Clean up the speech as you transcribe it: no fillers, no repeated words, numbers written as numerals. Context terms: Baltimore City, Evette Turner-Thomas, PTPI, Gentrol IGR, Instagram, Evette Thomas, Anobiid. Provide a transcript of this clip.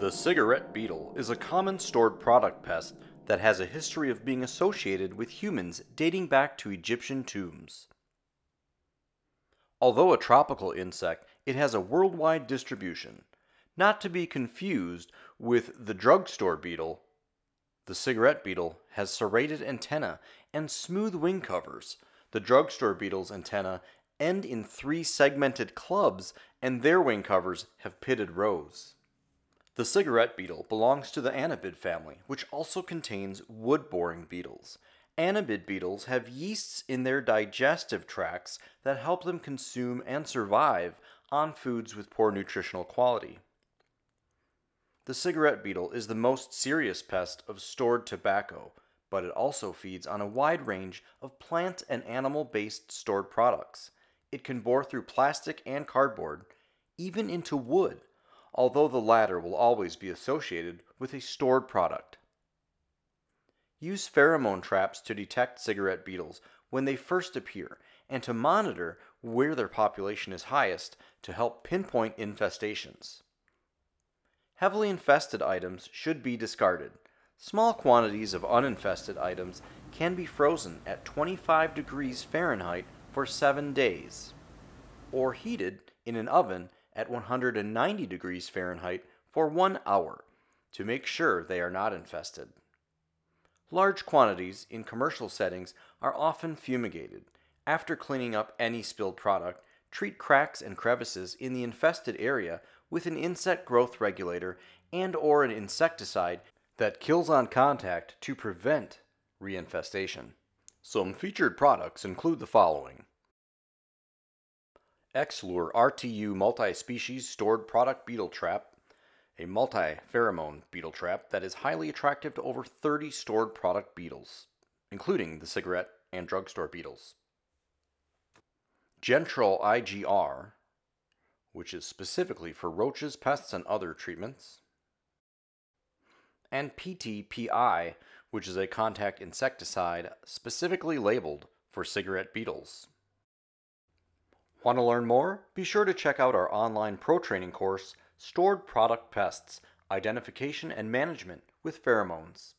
The cigarette beetle is a common stored product pest that has a history of being associated with humans dating back to Egyptian tombs. Although a tropical insect, it has a worldwide distribution, not to be confused with the drugstore beetle. The cigarette beetle has serrated antennae and smooth wing covers. The drugstore beetle's antennae end in 3 segmented clubs, and their wing covers have pitted rows. The cigarette beetle belongs to the Anobiid family, which also contains wood-boring beetles. Anobiid beetles have yeasts in their digestive tracts that help them consume and survive on foods with poor nutritional quality. The cigarette beetle is the most serious pest of stored tobacco, but it also feeds on a wide range of plant and animal-based stored products. It can bore through plastic and cardboard, even into wood, although the latter will always be associated with a stored product. Use pheromone traps to detect cigarette beetles when they first appear and to monitor where their population is highest to help pinpoint infestations. Heavily infested items should be discarded. Small quantities of uninfested items can be frozen at 25 degrees Fahrenheit for 7 days, or heated in an oven at 190 degrees Fahrenheit for 1 hour to make sure they are not infested. Large quantities in commercial settings are often fumigated. After cleaning up any spilled product, treat cracks and crevices in the infested area with an insect growth regulator and/or an insecticide that kills on contact to prevent reinfestation. Some featured products include the following: Exlure RTU multi-species stored product beetle trap, a multi-pheromone beetle trap that is highly attractive to over 30 stored product beetles, including the cigarette and drugstore beetles. Gentrol IGR, which is specifically for roaches, pests, and other treatments. And PTPI, which is a contact insecticide specifically labeled for cigarette beetles. Want to learn more? Be sure to check out our online pro training course, Stored Product Pests, Identification and Management with Pheromones.